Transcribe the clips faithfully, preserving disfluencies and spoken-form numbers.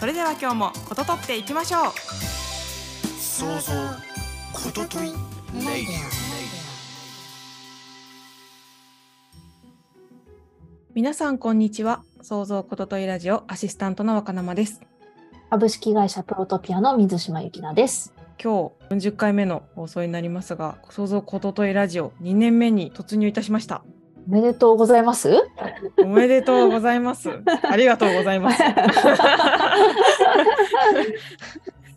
それでは今日もこととっていきましょう。想像ことといレイディオ。皆さんこんにちは。想像ことといラジオアシスタントの若生です。株式会社プロトピアの水島由紀奈です。今日よんじゅっかいめの放送になりますが、想像ことといラジオにねんめに突入いたしました。おめでとうございます。おめでとうございます。ありがとうございます。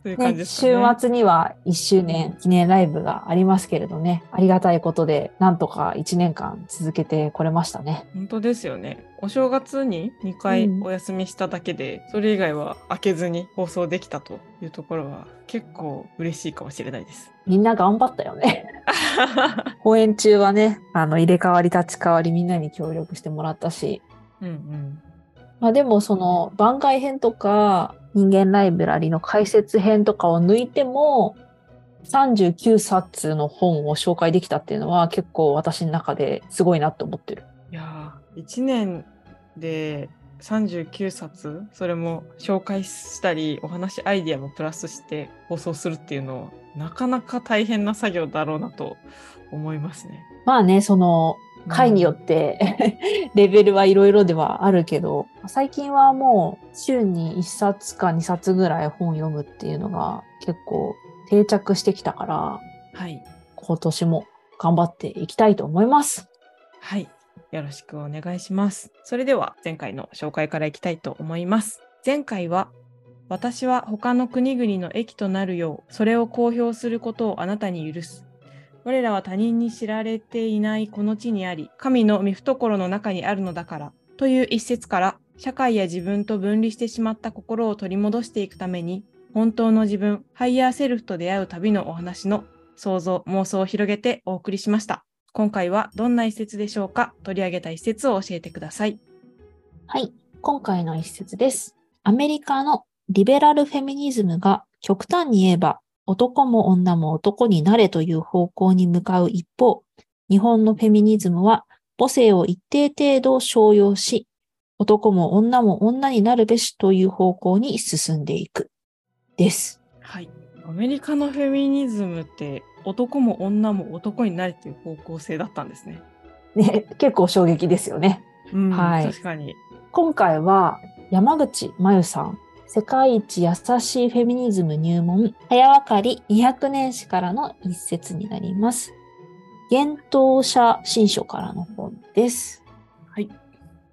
という感じですかね。ね、週末にはいっしゅうねん記念ライブがありますけれどね、ありがたいことでなんとかいちねんかん続けてこれましたね。本当ですよね。お正月ににかいお休みしただけで、うん、それ以外は開けずに放送できたというところは結構嬉しいかもしれないです。みんな頑張ったよね。公演中はね、あの入れ替わり立ち替わりみんなに協力してもらったし、うんうん、まあ、でもその番外編とか人間ライブラリの解説編とかを抜いてもさんじゅうきゅうさつの本を紹介できたっていうのは結構私の中ですごいなと思ってる。いやー、いちねんでさんじゅうきゅうさつ、それも紹介したりお話アイディアもプラスして放送するっていうのはなかなか大変な作業だろうなと思いますね。まあね、その回によって、うん、レベルはいろいろではあるけど、最近はもう週にいっさつかにさつぐらい本読むっていうのが結構定着してきたから、はい、今年も頑張っていきたいと思います。はい、よろしくお願いします。それでは前回の紹介からいきたいと思います。前回は、私は他の国々の益となるようそれを公表することをあなたに許す。我らは他人に知られていないこの地にあり、神の御懐の中にあるのだからという一節から、社会や自分と分離してしまった心を取り戻していくために本当の自分、ハイヤーセルフと出会う旅のお話の想像妄想を広げてお送りしました。今回はどんな一節でしょうか。取り上げた一節を教えてください。はい、今回の一節です。アメリカのリベラルフェミニズムが極端に言えば男も女も男になれという方向に向かう一方、日本のフェミニズムは母性を一定程度商用し、男も女も女になるべしという方向に進んでいくです。はい。アメリカのフェミニズムって男も女も男になれという方向性だったんですね。ね、結構衝撃ですよね。うん、はい。確かに。今回は山口真由さん、世界一優しいフェミニズム入門早わかりにひゃくねん史からの一節になります。幻冬舎新書からの本です。はい、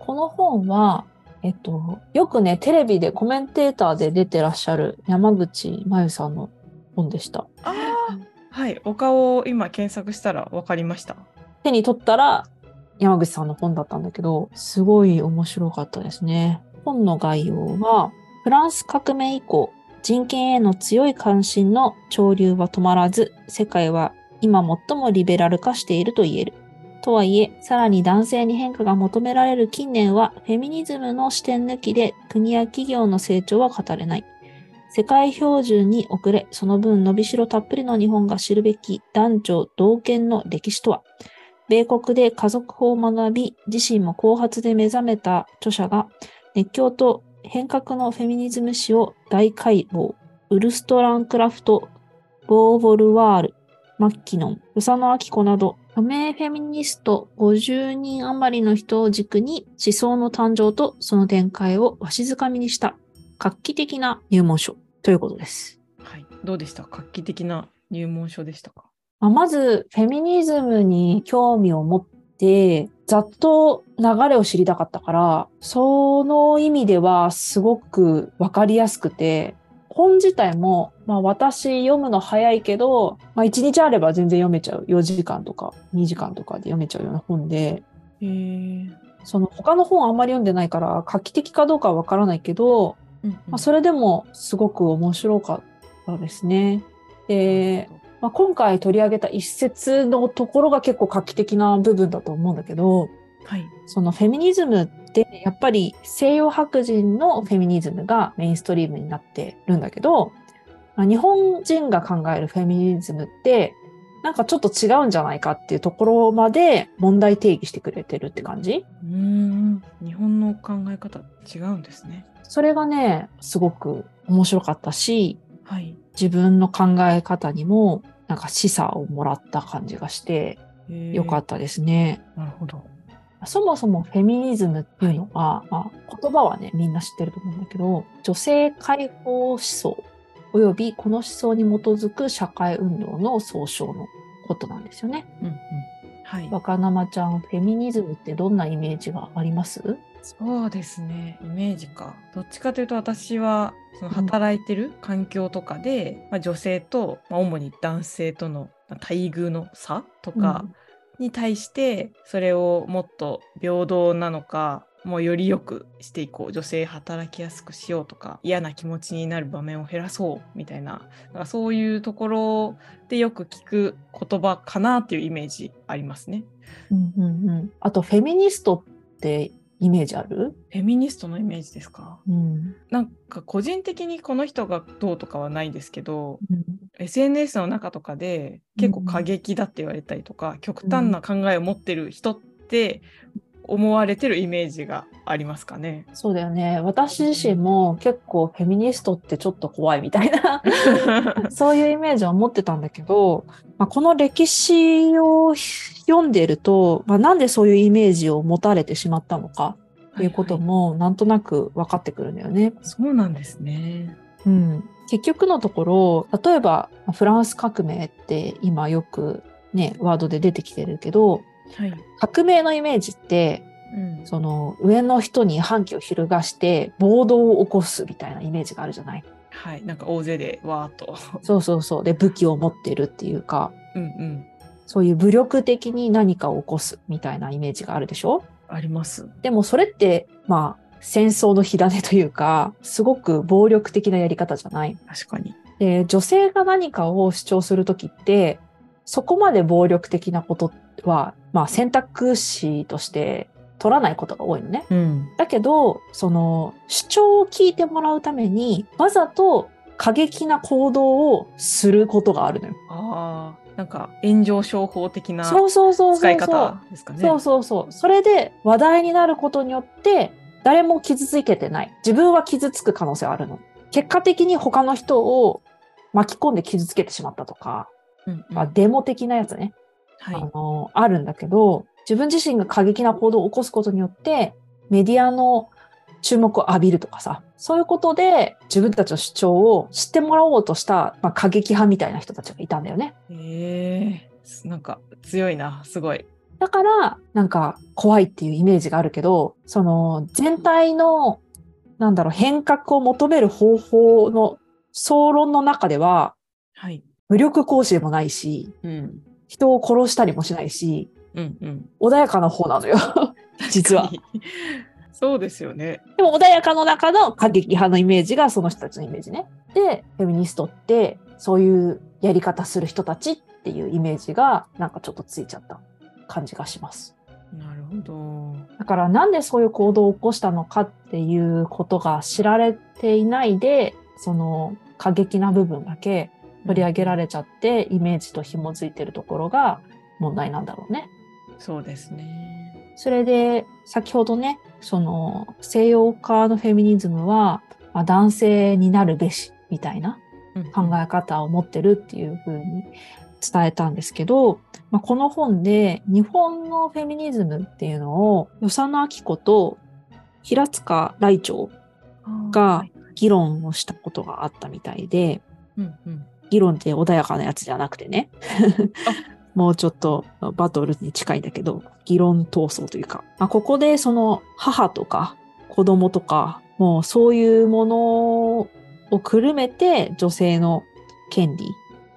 この本は、えっと、よくねテレビでコメンテーターで出てらっしゃる山口真由さんの本でした。あ、はい、お顔を今検索したらわかりました。手に取ったら山口さんの本だったんだけど、すごい面白かったですね。本の概要は、フランス革命以降、人権への強い関心の潮流は止まらず、世界は今最もリベラル化していると言える。とはいえ、さらに男性に変化が求められる近年は、フェミニズムの視点抜きで国や企業の成長は語れない。世界標準に遅れ、その分伸びしろたっぷりの日本が知るべき男女同権の歴史とは。米国で家族法を学び、自身も後発で目覚めた著者が、熱狂と変革のフェミニズム史を大解剖。ウルストランクラフト、ボーヴォルワール、マッキノン、与謝野晶子など著名フェミニストごじゅうにん余りの人を軸に思想の誕生とその展開をわしづかみにした画期的な入門書ということです。はい、どうでした？画期的な入門書でしたか？まあ、まずフェミニズムに興味を持ってで、ざっと流れを知りたかったから、その意味ではすごく分かりやすくて、本自体も、まあ、私読むの早いけど、まあ、いちにちあれば全然読めちゃう、よじかんとかにじかんとかで読めちゃうような本で、へー、その他の本あんまり読んでないから画期的かどうかは分からないけど、うんうん、まあ、それでもすごく面白かっそうですね。で、まあ、今回取り上げた一節のところが結構画期的な部分だと思うんだけど、はい、そのフェミニズムってやっぱり西洋白人のフェミニズムがメインストリームになってるんだけど、まあ、日本人が考えるフェミニズムってなんかちょっと違うんじゃないかっていうところまで問題定義してくれてるって感じ？うーん、日本の考え方違うんですね。それがねすごく面白かったし、はい、自分の考え方にもなんか示唆をもらった感じがしてよかったですね。なるほど。そもそもフェミニズムっていうのは、はい、まあ、言葉はねみんな知ってると思うんだけど、女性解放思想およびこの思想に基づく社会運動の総称のことなんですよね。うんうん、はい、若生ちゃん、フェミニズムってどんなイメージがあります？そうですね、イメージか。どっちかというと私はその働いてる環境とかで、うん、まあ、女性と、まあ、主に男性との待遇の差とかに対して、それをもっと平等なのか、もうより良くしていこう、女性働きやすくしようとか、嫌な気持ちになる場面を減らそうみたいな、だからそういうところでよく聞く言葉かなっていうイメージありますね。うんうんうん、あとフェミニストってイメージある？フェミニストのイメージですか？うん、なんか個人的にこの人がどうとかはないですけど、うん、エスエヌエス の中とかで結構過激だって言われたりとか、うん、極端な考えを持ってる人って、うん、思われてるイメージがありますかね。そうだよね。私自身も結構フェミニストってちょっと怖いみたいなそういうイメージは持ってたんだけど、まあ、この歴史を読んでいると、まあ、なんでそういうイメージを持たれてしまったのかということもなんとなく分かってくるんだよね。はいはい、そうなんですね。うん、結局のところ、例えばフランス革命って今よくねワードで出てきてるけど、はい、革命のイメージって、うん、その上の人に反旗を翻して暴動を起こすみたいなイメージがあるじゃない。はい、なんか大勢でわーっとそうそうそう、で武器を持ってるっていうか、うんうん、そういう武力的に何かを起こすみたいなイメージがあるでしょ。あります。でもそれってまあ戦争の火種というか、すごく暴力的なやり方じゃない。確かに。で、女性が何かを主張するときってそこまで暴力的なことは、まあ、選択肢として取らないことが多いのね。うん、だけどその主張を聞いてもらうためにわざと過激な行動をすることがあるのよ。あー、なんか炎上商法的な使い方ですかね。そうそうそう。それで話題になることによって誰も傷つけてない、自分は傷つく可能性はあるの。結果的に他の人を巻き込んで傷つけてしまったとか、うんうん、まあ、デモ的なやつね、はい、あのあるんだけど、自分自身が過激な行動を起こすことによってメディアの注目を浴びるとかさ、そういうことで自分たちの主張を知ってもらおうとした、まあ、過激派みたいな人たちがいたんだよね。へー、なんか強いな、すごい。だからなんか怖いっていうイメージがあるけど、その全体のなんだろう、変革を求める方法の総論の中では、はい、武力行使でもないし、うん、人を殺したりもしないし、うんうん、穏やかな方なのよ実は。そうですよね。でも穏やかの中の過激派のイメージがその人たちのイメージね。でフェミニストってそういうやり方する人たちっていうイメージがなんかちょっとついちゃった感じがします。なるほど。だからなんでそういう行動を起こしたのかっていうことが知られていないで、その過激な部分だけ取り上げられちゃってイメージと紐づいてるところが問題なんだろうね。そうですね。それで先ほどね、その西洋化のフェミニズムは、まあ、男性になるべしみたいな考え方を持ってるっていう風に伝えたんですけど、まあ、この本で日本のフェミニズムっていうのを与謝野晶子と平塚らいちょうが議論をしたことがあったみたいで、うんうん、議論って穏やかなやつじゃなくてねもうちょっとバトルに近いんだけど、議論闘争というか、まあ、ここでその母とか子供とかもうそういうものをくるめて女性の権利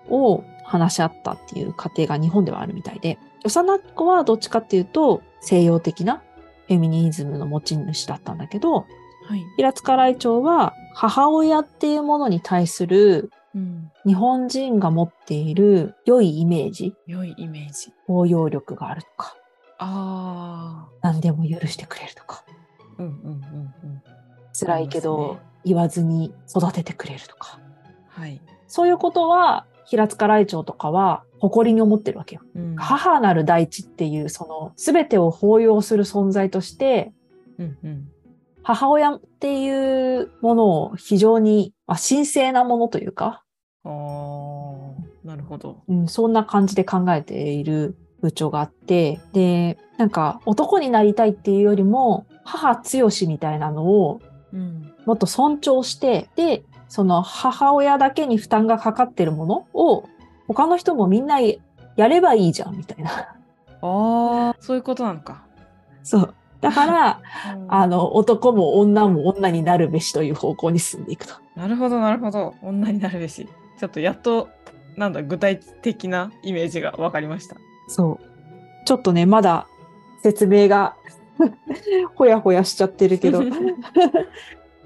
を話し合ったっていう過程が日本ではあるみたいで、与謝野子はどっちかっていうと西洋的なフェミニズムの持ち主だったんだけど、はい、平塚らいちょうは母親っていうものに対するうん、日本人が持っている良いイメージ、良いイメージ、包容力があるとか、あ、何でも許してくれるとか、うんうんうんうん、辛いけど言わずに育ててくれるとか、はい、そういうことは平塚らいてうとかは誇りに思ってるわけよ、うん、母なる大地っていうその全てを包容する存在として、うんうん、母親っていうものを非常に、まあ、神聖なものというか、あ、なるほど、うん、そんな感じで考えている風潮があって、でなんか男になりたいっていうよりも母強しみたいなのをもっと尊重して、うん、でその母親だけに負担がかかってるものを他の人もみんなやればいいじゃんみたいな。あ、そういうことなのか。そうだから、うん、あの男も女も女になるべしという方向に進んでいくと。なるほどなるほど、女になるべし、ちょっとやっとなんだ具体的なイメージが分かりました。そうちょっとねまだ説明がほやほやしちゃってるけど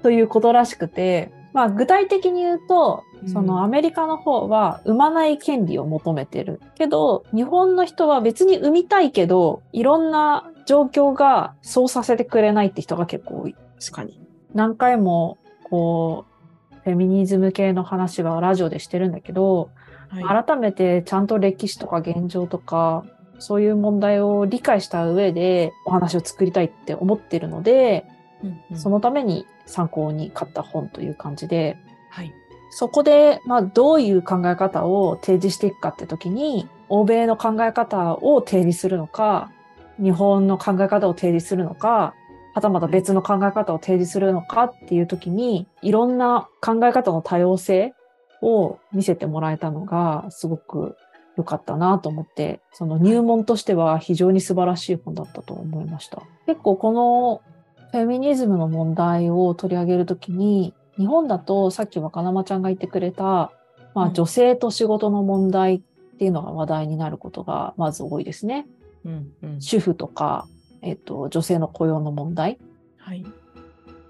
ということらしくて、まあ、具体的に言うと、そのアメリカの方は産まない権利を求めてるけど、日本の人は別に産みたいけどいろんな状況がそうさせてくれないって人が結構多い。確かに何回もこうフェミニズム系の話はラジオでしてるんだけど、はい、改めてちゃんと歴史とか現状とかそういう問題を理解した上でお話を作りたいって思ってるので、うんうん、そのために参考に買った本という感じで、はい、そこで、まあ、どういう考え方を提示していくかって時に欧米の考え方を提示するのか日本の考え方を提示するのかはたまた別の考え方を提示するのかっていう時にいろんな考え方の多様性を見せてもらえたのがすごく良かったなと思って、その入門としては非常に素晴らしい本だったと思いました。結構このフェミニズムの問題を取り上げるときに日本だとさっき若生ちゃんが言ってくれた、まあ、女性と仕事の問題っていうのが話題になることがまず多いですね、うんうん、主婦とか、えっと、女性の雇用の問題、はい、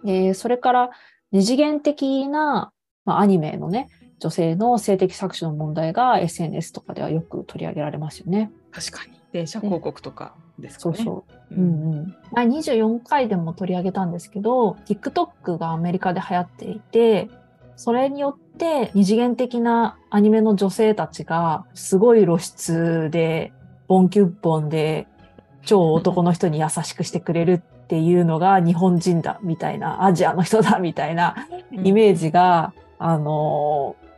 でそれから二次元的な、まあ、アニメのね女性の性的搾取の問題が エスエヌエス とかではよく取り上げられますよね。確かに電車広告とかですかね。そうそう、うんうん、前にじゅうよんかいでも取り上げたんですけど TikTok がアメリカで流行っていて、それによって二次元的なアニメの女性たちがすごい露出でボンキュッボンで超男の人に優しくしてくれるっていうのが日本人だみたいなアジアの人だみたいなイメージが、うん、あのー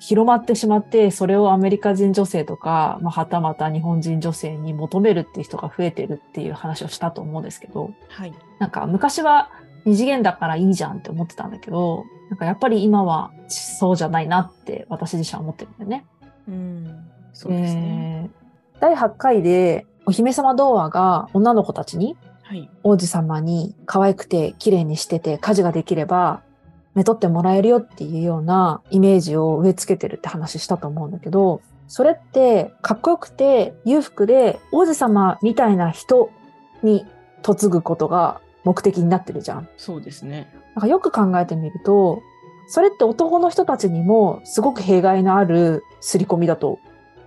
広まってしまって、それをアメリカ人女性とか、まあ、はたまた日本人女性に求めるっていう人が増えてるっていう話をしたと思うんですけど、はい、なんか昔は二次元だからいいじゃんって思ってたんだけど、なんかやっぱり今はそうじゃないなって私自身は思ってるんだよね。うん、そうですね、えー、だいはちかいでお姫様童話が女の子たちに、はい、王子様に可愛くて綺麗にしてて家事ができれば目取ってもらえるよっていうようなイメージを植え付けてるって話したと思うんだけど、それってかっこよくて裕福で王子様みたいな人に嫁ぐことが目的になってるじゃん。そうですね。なんかよく考えてみるとそれって男の人たちにもすごく弊害のある刷り込みだと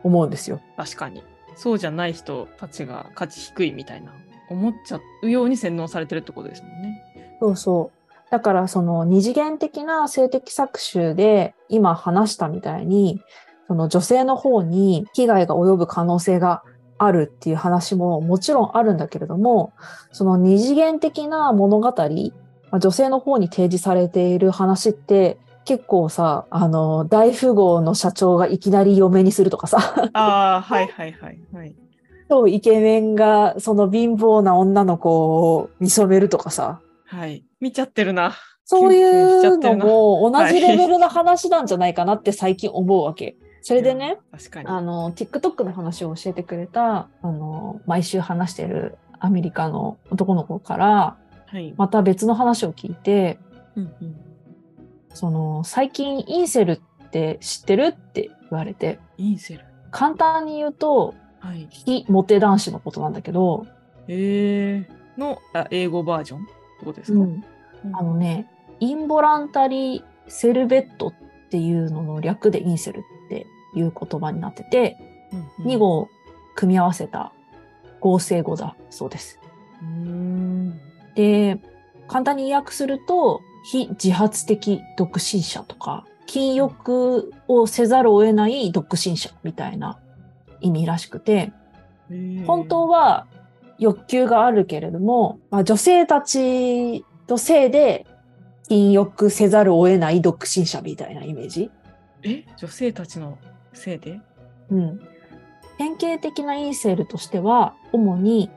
思うんですよ。確かにそうじゃない人たちが価値低いみたいな思っちゃうように洗脳されてるってことですもんね。そうそう、だからその二次元的な性的搾取で今話したみたいにその女性の方に被害が及ぶ可能性があるっていう話ももちろんあるんだけれども、その二次元的な物語、女性の方に提示されている話って結構さ、あの大富豪の社長がいきなり嫁にするとかさあ、はいはいはいはい、そうイケメンがその貧乏な女の子を見初めるとかさ、はい、見ちゃってるな。そういうのも同じレベルの話なんじゃないかなって最近思うわけ、はい、それでね、確かにあの TikTok の話を教えてくれたあの毎週話してるアメリカの男の子から、はい、また別の話を聞いて、うんうん、その最近インセルって知ってるって言われて、インセル簡単に言うと、はい、非モテ男子のことなんだけど、えー、のあ英語バージョン、どうですか？うん、あのね、インボランタリーセルベットっっていうのの略でインセルっていう言葉になってて、うんうん、に語を組み合わせた合成語だそうです。うーんで、簡単に訳すると非自発的独身者とか禁欲をせざるを得ない独身者みたいな意味らしくて、本当は欲求があるけれども、まあ、女性たちのせいで禁欲せざるを得ない独身者みたいなイメージ。え、女性たちのせいで？うん。典型的なインセルとしては主に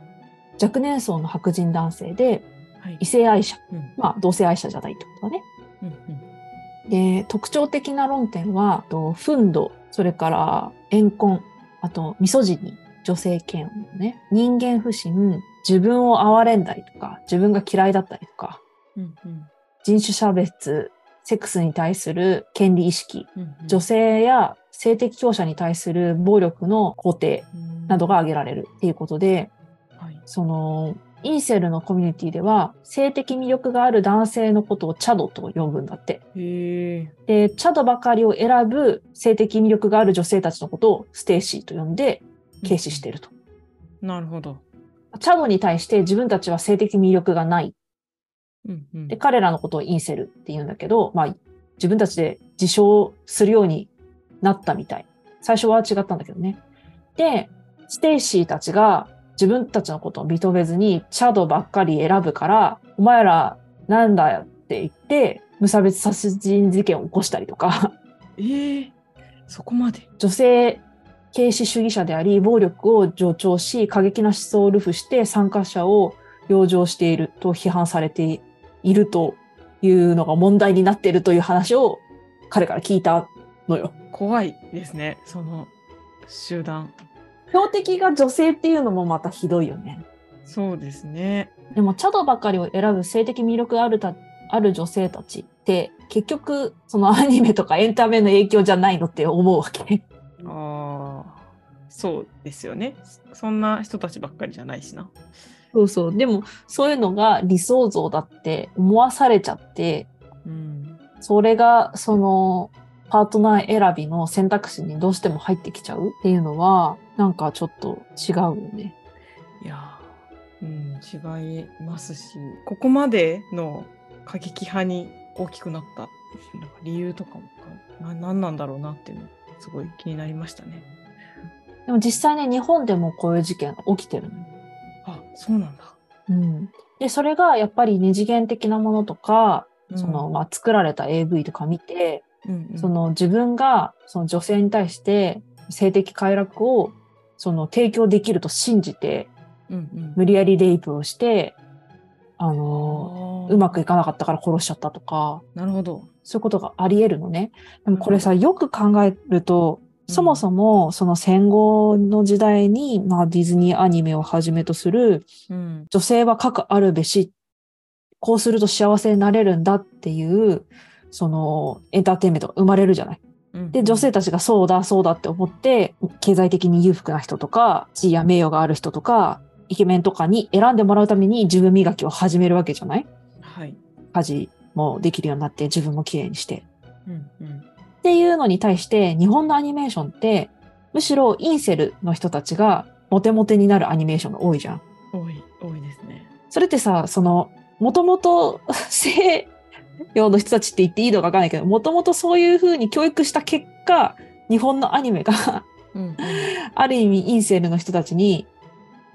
若年層の白人男性で、はい、異性愛者、うん、まあ同性愛者じゃないってことだね、うんうん、で特徴的な論点は憤怒、それから怨恨、あとミソジニ、女性嫌悪ね、人間不信、自分を憐れんだりとか自分が嫌いだったりとか、うんうん、人種差別、セックスに対する権利意識、うんうん、女性や性的強者に対する暴力の肯定などが挙げられるっていうことで、はい、そのインセルのコミュニティでは性的魅力がある男性のことをチャドと呼ぶんだって。へー。で、チャドばかりを選ぶ性的魅力がある女性たちのことをステイシーと呼んで軽視していると、うん、なるほど。チャドに対して自分たちは性的魅力がない、うんうん、で彼らのことをインセルって言うんだけど、まあ、自分たちで自称するようになったみたい。最初は違ったんだけどね。で、ステイシーたちが自分たちのことを認めずにチャドばっかり選ぶからお前らなんだよって言って無差別殺人事件を起こしたりとかえー、そこまで。女性軽視主義者であり暴力を助長し過激な思想を流布して参加者を養生していると批判されているというのが問題になっているという話を彼から聞いたのよ。怖いですね、その集団。標的が女性っていうのもまたひどいよね。そうですね。でもチャドばかりを選ぶ性的魅力あるたある女性たちって結局そのアニメとかエンタメの影響じゃないのって思うわけ。ああ、そうですよね。そんな人たちばっかりじゃないしな。そうそう。でもそういうのが理想像だって思わされちゃって、うん、それがそのパートナー選びの選択肢にどうしても入ってきちゃうっていうのはなんかちょっと違うよね。いや、うん、違いますし、ここまでの過激派に大きくなったなんか理由とかもな何なんだろうなっていうのすごい気になりましたね。でも実際ね、日本でもこういう事件が起きてるのよ。あ、そうなんだ。うん、でそれがやっぱり二次元的なものとか、うん、そのまあ、作られた エーブイ とか見て、うんうん、その自分がその女性に対して性的快楽をその提供できると信じて、うんうん、無理やりレイプをして、あのー、うまくいかなかったから殺しちゃったとか。なるほど。そういうことがあり得るのね。でもこれさ、よく考えると、うん、そもそもその戦後の時代に、まあ、ディズニーアニメをはじめとする、うん、女性はかくあるべし、こうすると幸せになれるんだっていうそのエンターテインメントが生まれるじゃない。で、女性たちがそうだそうだって思って経済的に裕福な人とか地位や名誉がある人とかイケメンとかに選んでもらうために自分磨きを始めるわけじゃない、はい、家事もできるようになって自分も綺麗にして、うんうん、っていうのに対して日本のアニメーションってむしろインセルの人たちがモテモテになるアニメーションが多いじゃん。多い、多いですね。それってさ、そのもともと性世の人たちって言っていいのか分かんないけど、もともとそういう風に教育した結果日本のアニメがうん、うん、ある意味インセルの人たちに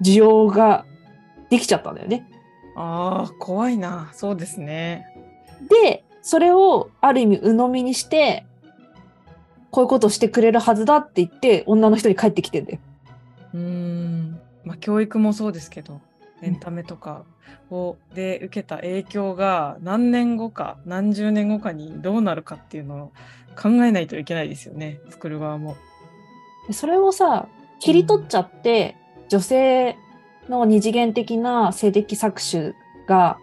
需要ができちゃったんだよね。ああ、怖いな。そうですね。でそれをある意味鵜呑みにしてこういうことをしてくれるはずだって言って女の人に帰ってきてんだよ。うーん、まあ、教育もそうですけどエンタメとかをで受けた影響が何年後か何十年後かにどうなるかっていうのを考えないといけないですよね、作る側も。それをさ、切り取っちゃって、うん、女性の二次元的な性的搾取が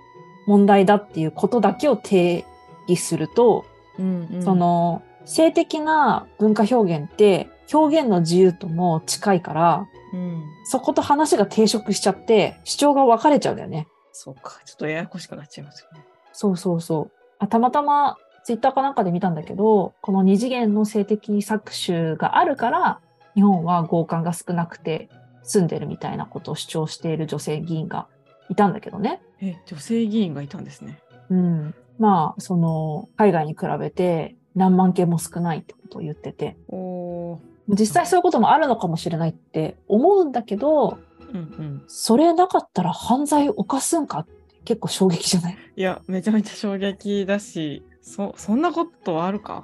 問題だっていうことだけを定義すると、うんうん、その性的な文化表現って表現の自由とも近いから、うん、そこと話が抵触しちゃって主張が分かれちゃうんだよね。そうか、ちょっとややこしくなっちゃいますよね。そうそうそう。あ、たまたまツイッターかなんかで見たんだけど、この二次元の性的搾取があるから日本は強姦が少なくて住んでるみたいなことを主張している女性議員がいたんだけどね。え、女性議員がいたんですね。うん、まあその海外に比べて何万件も少ないってことを言ってて、お、実際そういうこともあるのかもしれないって思うんだけど、うんうん、それなかったら犯罪犯すんかって結構衝撃じゃない？いや、めちゃめちゃ衝撃だし、そ, そんなことあるか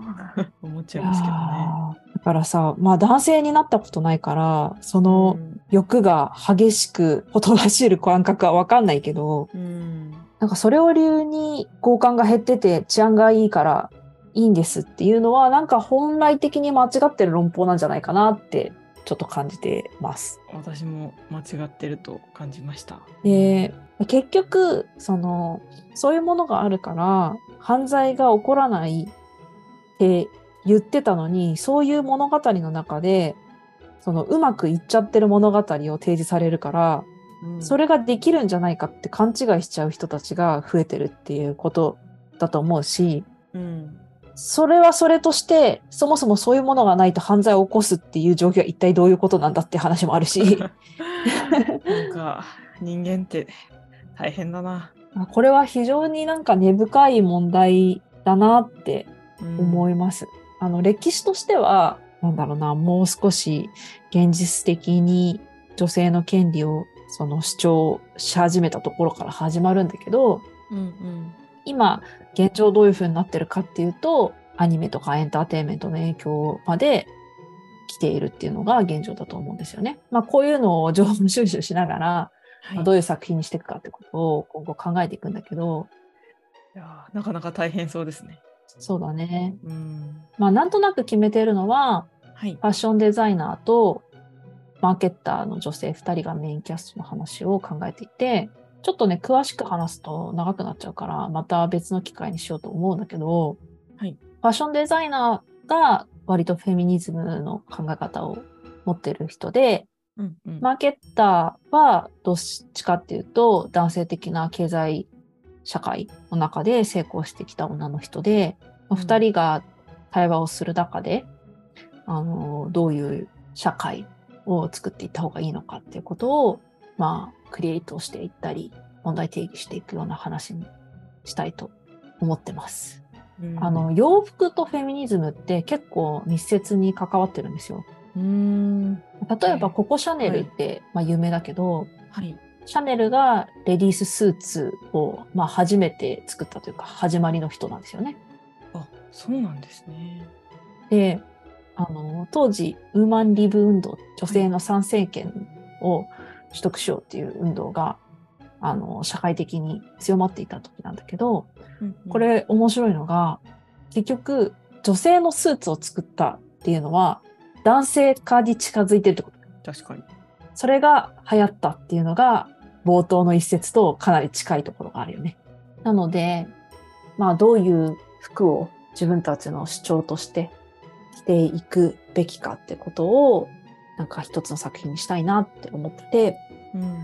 思っちゃいますけどね。だからさ、まあ、男性になったことないからその欲が激しくほとばしる感覚は分かんないけど、うん、なんかそれを理由に強姦が減ってて治安がいいからいいんですっていうのはなんか本来的に間違ってる論法なんじゃないかなってちょっと感じてます。私も間違ってると感じました。で結局そのそういうものがあるから犯罪が起こらないって言ってたのに、そういう物語の中でそのうまくいっちゃってる物語を提示されるから、うん、それができるんじゃないかって勘違いしちゃう人たちが増えてるっていうことだと思うし、うん、それはそれとしてそもそもそういうものがないと犯罪を起こすっていう状況は一体どういうことなんだって話もあるしなんか人間って大変だな。これは非常になんか根深い問題だなって思います、うん、あの歴史としてはなんだろうな、もう少し現実的に女性の権利をその主張し始めたところから始まるんだけど、うんうん、今現状どういう風になってるかっていうとアニメとかエンターテインメントの影響まで来ているっていうのが現状だと思うんですよね、まあ、こういうのを情報収集しながらはい、どういう作品にしていくかってことを今後考えていくんだけど、いやなかなか大変そうですね。そうだね、うん、まあなんとなく決めてるのは、はい、ファッションデザイナーとマーケッターの女性ふたりがメインキャストの話を考えていて、ちょっとね詳しく話すと長くなっちゃうからまた別の機会にしようと思うんだけど、はい、ファッションデザイナーが割とフェミニズムの考え方を持ってる人で、うんうん、マーケッターはどっちかっていうと男性的な経済社会の中で成功してきた女の人で、うん、ふたりが対話をする中であのどういう社会を作っていった方がいいのかっていうことを、まあ、クリエイトしていったり問題定義していくような話にしたいと思ってます、うん、あの洋服とフェミニズムって結構密接に関わってるんですよ。うーん、例えばココシャネルって、はい、まあ、有名だけど、はい、シャネルがレディーススーツを、まあ、初めて作ったというか始まりの人なんですよね。あ、そうなんですね。で、あの当時ウーマンリブ運動、女性の参政権を取得しようっていう運動があの社会的に強まっていた時なんだけど、うんうん、これ面白いのが結局女性のスーツを作ったっていうのは男性化に近づいてるってこと。確かに。それが流行ったっていうのが冒頭の一節とかなり近いところがあるよね。なので、まあ、どういう服を自分たちの主張として着ていくべきかってことをなんか一つの作品にしたいなって思ってて、うん、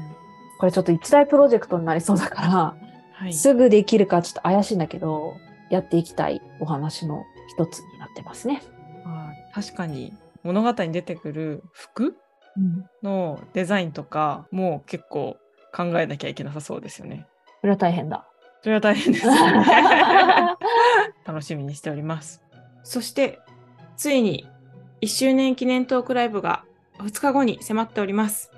これちょっと一大プロジェクトになりそうだから、はい、すぐできるかちょっと怪しいんだけどやっていきたいお話の一つになってますね。あ、確かに物語に出てくる服のデザインとかも結構考えなきゃいけなさそうですよね。それは大変だ。それは大変です、ね、楽しみにしております。そしてついにいっしゅうねん記念トークライブがふつかごに迫っております。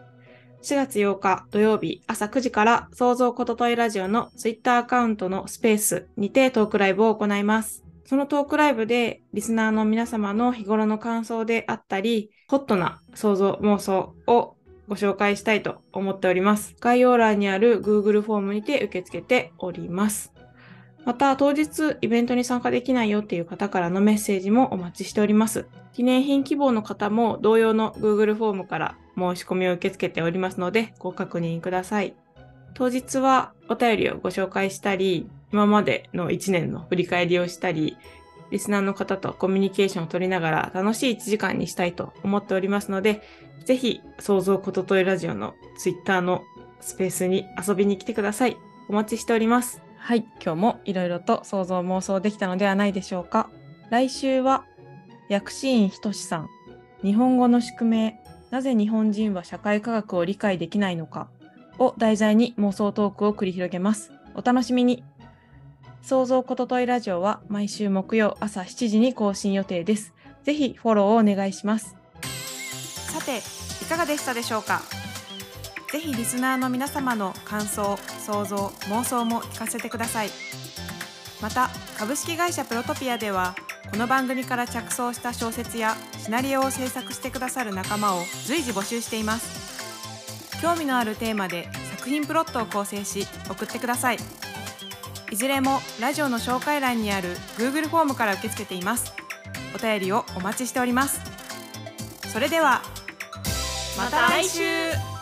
しがつようか土曜日朝くじから創造ことといラジオのツイッターアカウントのスペースにてトークライブを行います。そのトークライブでリスナーの皆様の日頃の感想であったり、ホットな想像妄想をご紹介したいと思っております。概要欄にある Google フォームにて受け付けております。また当日イベントに参加できないよっていう方からのメッセージもお待ちしております。記念品希望の方も同様の Google フォームから申し込みを受け付けておりますのでご確認ください。当日はお便りをご紹介したり、今までのいちねんの振り返りをしたり、リスナーの方とコミュニケーションを取りながら楽しいいちじかんにしたいと思っておりますので、ぜひ創造ことといラジオのツイッターのスペースに遊びに来てください。お待ちしております。はい、今日もいろいろと想像妄想できたのではないでしょうか。来週は薬師院ひとしさん、日本語の宿命、なぜ日本人は社会科学を理解できないのかを題材に妄想トークを繰り広げます。お楽しみに。想像ことといラジオは毎週木曜朝しちじに更新予定です。ぜひフォローをお願いします。さて、いかがでしたでしょうか。ぜひリスナーの皆様の感想、想像、妄想も聞かせてください。また、株式会社プロトピアでは、この番組から着想した小説やシナリオを制作してくださる仲間を随時募集しています。興味のあるテーマで作品プロットを構成し、送ってください。いずれもラジオの紹介欄にある Google フォームから受け付けています。お便りをお待ちしております。それでは、また来週。